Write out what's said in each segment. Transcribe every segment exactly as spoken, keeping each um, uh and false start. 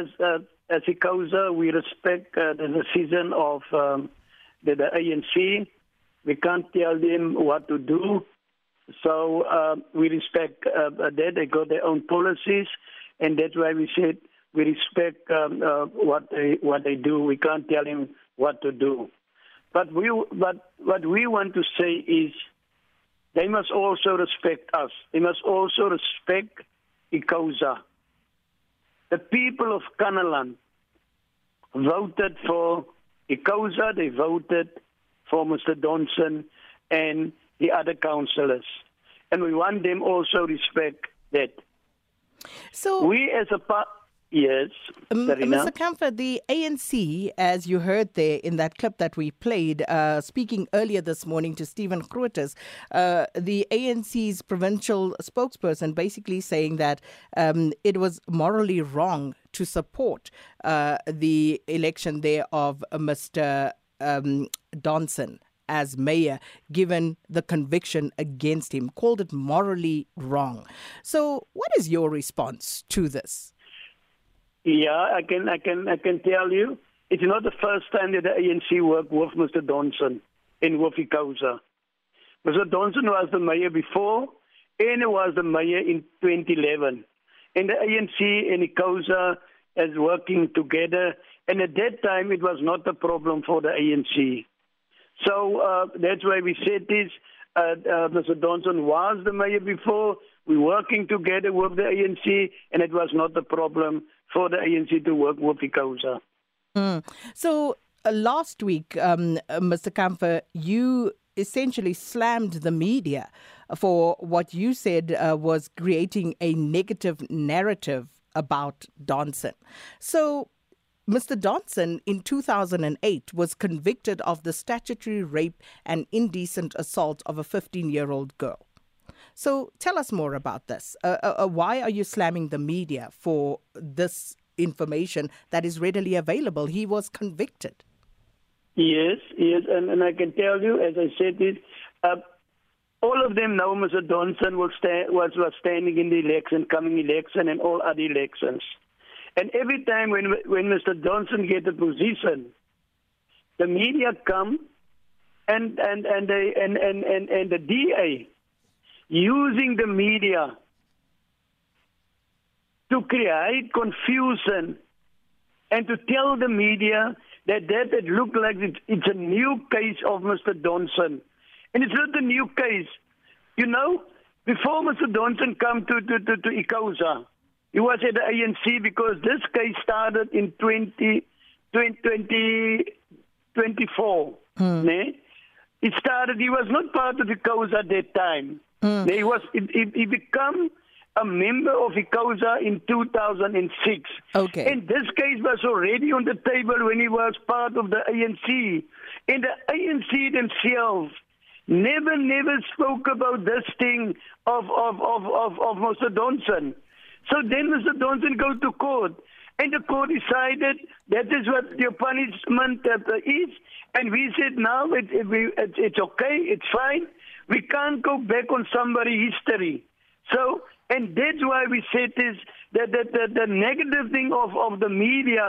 as uh, as ICOSA, we respect uh, the decision of um, the, the A N C. We can't tell them what to do. So uh, we respect uh, that. They got their own policies, and that's why we said we respect um, uh, what they what they do. We can't tell them what to do. But we but what we want to say is they must also respect us. They must also respect ICOSA. The people of Kannaland voted for ICOSA. They voted for Mister Donson and the other councillors, and we want them also respect that. So we as a part, yes, um, Mister Kamfer, the A N C, as you heard there in that clip that we played, uh, speaking earlier this morning to Stephen Grootes, uh, the A N C's provincial spokesperson, basically saying that um, it was morally wrong to support uh, the election there of Mister Um, Donson as mayor, given the conviction against him, called it morally wrong. So what is your response to this? Yeah, I can I can, I can tell you, it's not the first time that the A N C worked with Mister Donson and with ICOSA. Mister Donson was the mayor before, and he was the mayor in twenty eleven. And the A N C and ICOSA as working together, and at that time it was not a problem for the A N C. So uh, that's why we said this. Uh, uh, Mister Donson was the mayor before. We're working together with the A N C, and it was not a problem for the A N C to work with ICOSA. Mm. So uh, last week, um, uh, Mister Kamfer, you essentially slammed the media for what you said uh, was creating a negative narrative about Donson. So Mister Donson in two thousand eight was convicted of the statutory rape and indecent assault of a fifteen-year-old girl. So tell us more about this. Uh, uh, why are you slamming the media for this information that is readily available? He was convicted. Yes, yes, and, and I can tell you, as I said it, uh, all of them know Mister Donson was, sta- was, was standing in the election, coming election, and all other elections. And every time when when Mister Donson gets a position, the media come and and and they and, and, and, and the D A using the media to create confusion and to tell the media that that it looked like it's, it's a new case of Mister Donson, and it's not a new case. You know, before Mister Donson come to to to, to ICOSA, he was at the A N C because this case started in twenty twenty-four. Mm. Ne? It started, he was not part of ICOSA at that time. Mm. He, was, he, he became a member of ICOSA in two thousand six. Okay. And this case was already on the table when he was part of the A N C. And the A N C themselves never, never spoke about this thing of, of, of, of, of Mister Donson. So then Mister Donson go to court, and the court decided that is what your punishment is. And we said, now it, it, it, it's okay, it's fine. We can't go back on somebody's history. So, and that's why we said this, that, that, that the negative thing of, of the media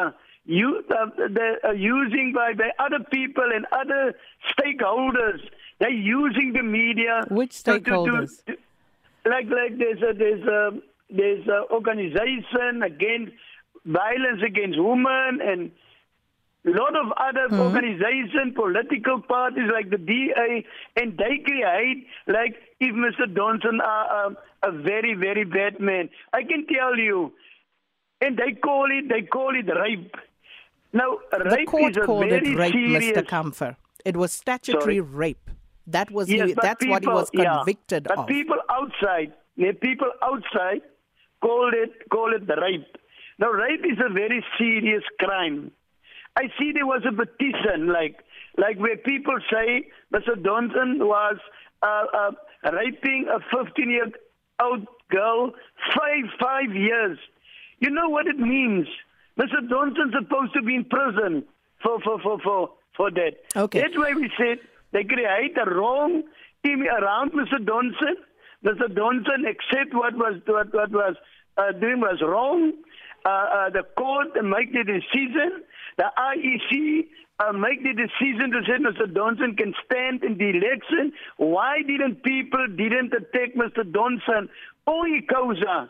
you, uh, the, uh, using by, by other people and other stakeholders, they're using the media. Which stakeholders? To, to, to, like, like there's a... There's a There's an organization against violence against women and a lot of other mm-hmm. organizations, political parties like the D A, and they create like if Mister Donson are a, a very, very bad man. I can tell you, and they call it, they call it rape. Now, rape is a very rape, serious... Mister Kamfer. It was statutory Sorry. rape. That was yes, the, that's people, what he was convicted yeah, but of. But people outside... The people outside call it call it the rape. Now, rape is a very serious crime. I see there was a petition, like like where people say Mister Donson was uh, uh, raping a fifteen-year-old girl five five years. You know what it means? Mister Donson's supposed to be in prison for for for for, for that. Okay. That's why we said they create a wrong team around Mister Donson. Mister Donson accept what was what, what was uh, doing was wrong, uh, uh, the court make the decision, the I E C uh, make the decision to say Mister Donson can stand in the election. Why didn't people didn't attack Mister Donson or ICOSA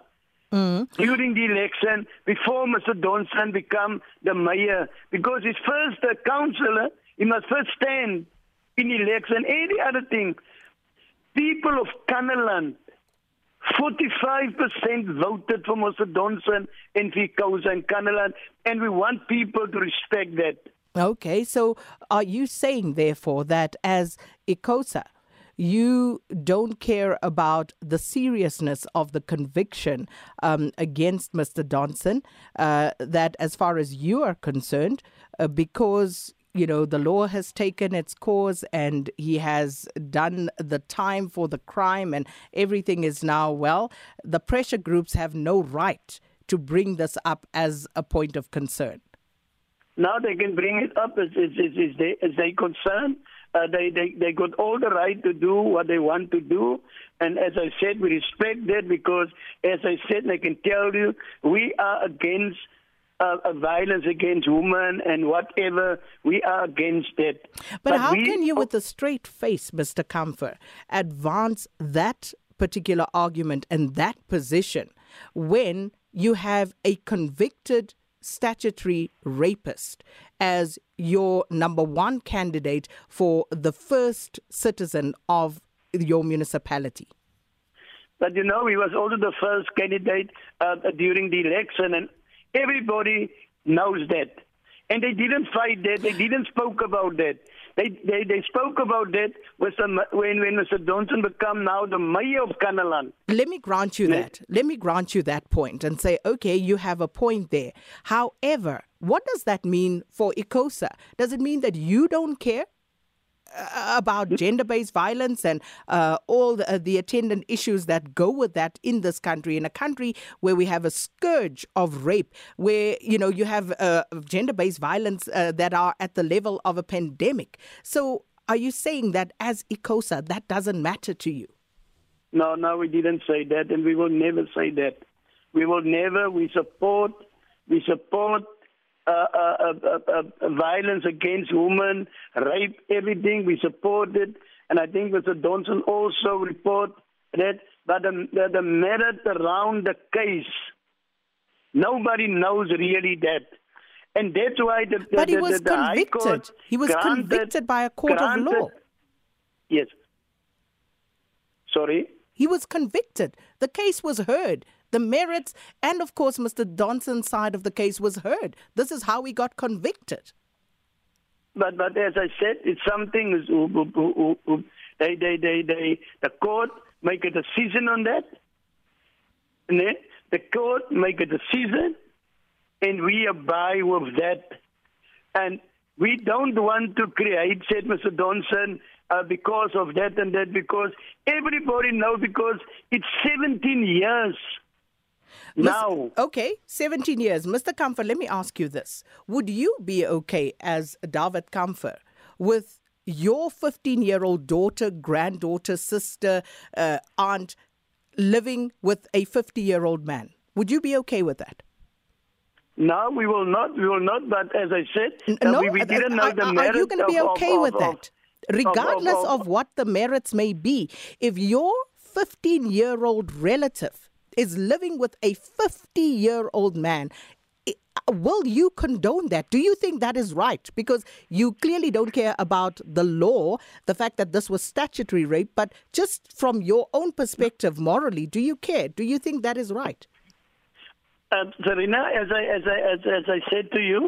mm. during the election before Mister Donson become the mayor? Because his first uh, councillor, he must first stand in election. Any other thing, people of Kannaland, forty-five percent voted for Mister Donson and ICOSA in Kannaland, and we want people to respect that. Okay, so are you saying, therefore, that as ICOSA, you don't care about the seriousness of the conviction um, against Mister Donson, uh, that as far as you are concerned, uh, because... you know, the law has taken its course and he has done the time for the crime and everything is now, well, the pressure groups have no right to bring this up as a point of concern? Now they can bring it up as, as, as, as, they, as they concern. Uh, they, they, they got all the right to do what they want to do. And as I said, we respect that because, as I said, and I can tell you, we are against Uh, uh, violence against women and whatever, we are against it. But, but how we, can you, with a straight face, Mister Kamfer, advance that particular argument and that position when you have a convicted statutory rapist as your number one candidate for the first citizen of your municipality? But, you know, he was also the first candidate uh, during the election, and everybody knows that. And they didn't fight that. They didn't spoke about that. They they, they spoke about that with some, when, when Mister Donson became now the mayor of Kannaland. Let me grant you that. Let me grant you that point and say, okay, you have a point there. However, what does that mean for ICOSA? Does it mean that you don't care about gender-based violence and uh, all the, uh, the attendant issues that go with that in this country, in a country where we have a scourge of rape, where, you know, you have uh, gender-based violence uh, that are at the level of a pandemic? So are you saying that as ICOSA, that doesn't matter to you? No, no, we didn't say that, and we will never say that. We will never. We support, we support Uh, uh, uh, uh, uh, violence against women, rape, everything. We support it. And I think Mister Donson also report that, but the, the, the matter around the case, nobody knows really that. And that's why the, the, but he was the, the, the High Court... He was granted, convicted by a court granted, of law. Yes. Sorry? He was convicted. The case was heard. The merits and, of course, Mister Donson's side of the case was heard. This is how he got convicted. But, but as I said, it's something. Who, who, who, who, they, they, they, they, the court make a decision on that. And then the court make a decision, and we abide with that. And we don't want to create, said Mister Donson, uh, because of that and that. Because everybody knows. Because it's seventeen years. Now. Okay, seventeen years. Mister Kamfer, let me ask you this. Would you be okay as David Kamfer with your fifteen-year-old daughter, granddaughter, sister, uh, aunt living with a fifty-year-old man? Would you be okay with that? No, we will not. We will not. But as I said, no, we, we didn't know the merits. Are you going to be okay with that? Regardless of what the merits may be, if your fifteen-year-old relative is living with a fifty-year-old man, will you condone that? Do you think that is right? Because you clearly don't care about the law, the fact that this was statutory rape, but just from your own perspective morally, do you care? Do you think that is right? Uh, Serena, as I as I as, as I said to you,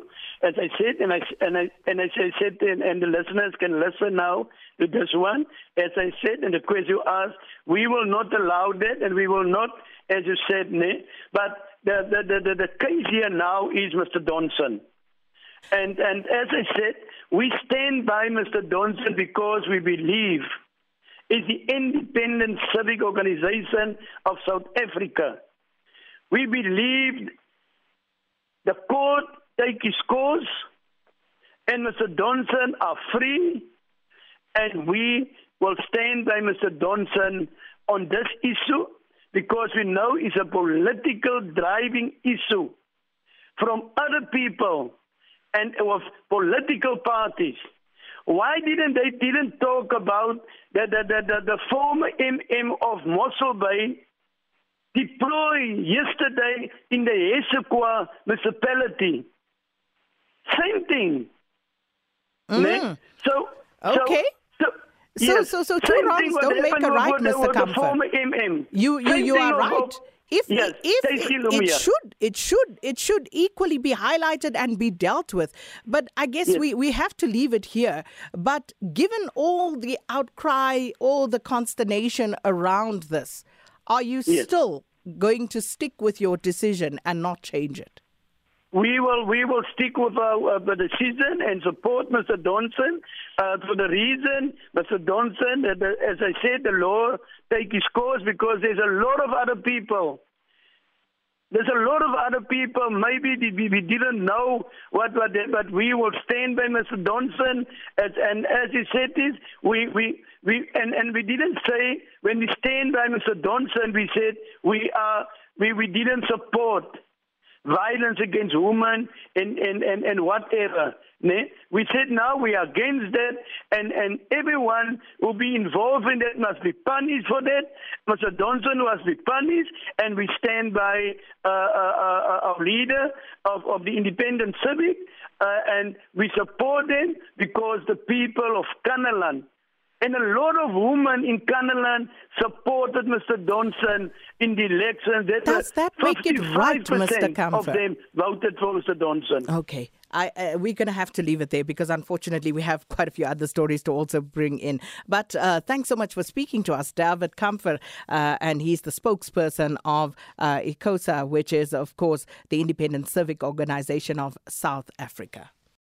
as I said, and I and I and I said, and, and the listeners can listen now to this one. As I said, and the question you asked, we will not allow that, and we will not, as you said, ne. But the the the, the, the case here now is Mister Donson, and and as I said, we stand by Mister Donson because we believe is the independent civic organisation of South Africa. We believed the court take his course, and Mister Donson are free, and we will stand by Mister Donson on this issue because we know it's a political driving issue. from other people and of political parties. Why didn't they didn't talk about the, the, the, the, the former M M of Mossel Bay deployed yesterday in the Essequibo municipality? Same thing. Mm. Right? So okay. So, so, so, yes, so, so two wrongs don't make a right, the, Mister Kamfer. You, you, you are right. Of, If, yes, if it, it should, it should, it should equally be highlighted and be dealt with. But I guess yes. we, we have to leave it here. But given all the outcry, all the consternation around this, are you yes. still going to stick with your decision and not change it? We will, we will stick with our uh, decision and support Mister Donson uh, for the reason, Mister Donson, that the, as I said, the law takes its course because there's a lot of other people. There's a lot of other people. Maybe we didn't know what, what they, but we will stand by Mister Donson. As, and as he said this, we, we, we and, and we didn't say, when we stand by Mister Donson, we said we, are, we, we didn't support violence against women and, and, and, and whatever. We said now we are against that, and, and everyone who be involved in that must be punished for that. Mister Donson must be punished, and we stand by uh, uh, uh, our leader of, of the independent civic, uh, and we support them because the people of Kannaland, and a lot of women in Kannaland supported Mister Donson in the election. Does that make it right, Mister Kamfer? Of them voted for Mister Donson. Okay. I, uh, we're going to have to leave it there because, unfortunately, we have quite a few other stories to also bring in. But uh, thanks so much for speaking to us, David Kamfer, uh, and he's the spokesperson of uh, ICOSA, which is, of course, the Independent Civic Organization of South Africa.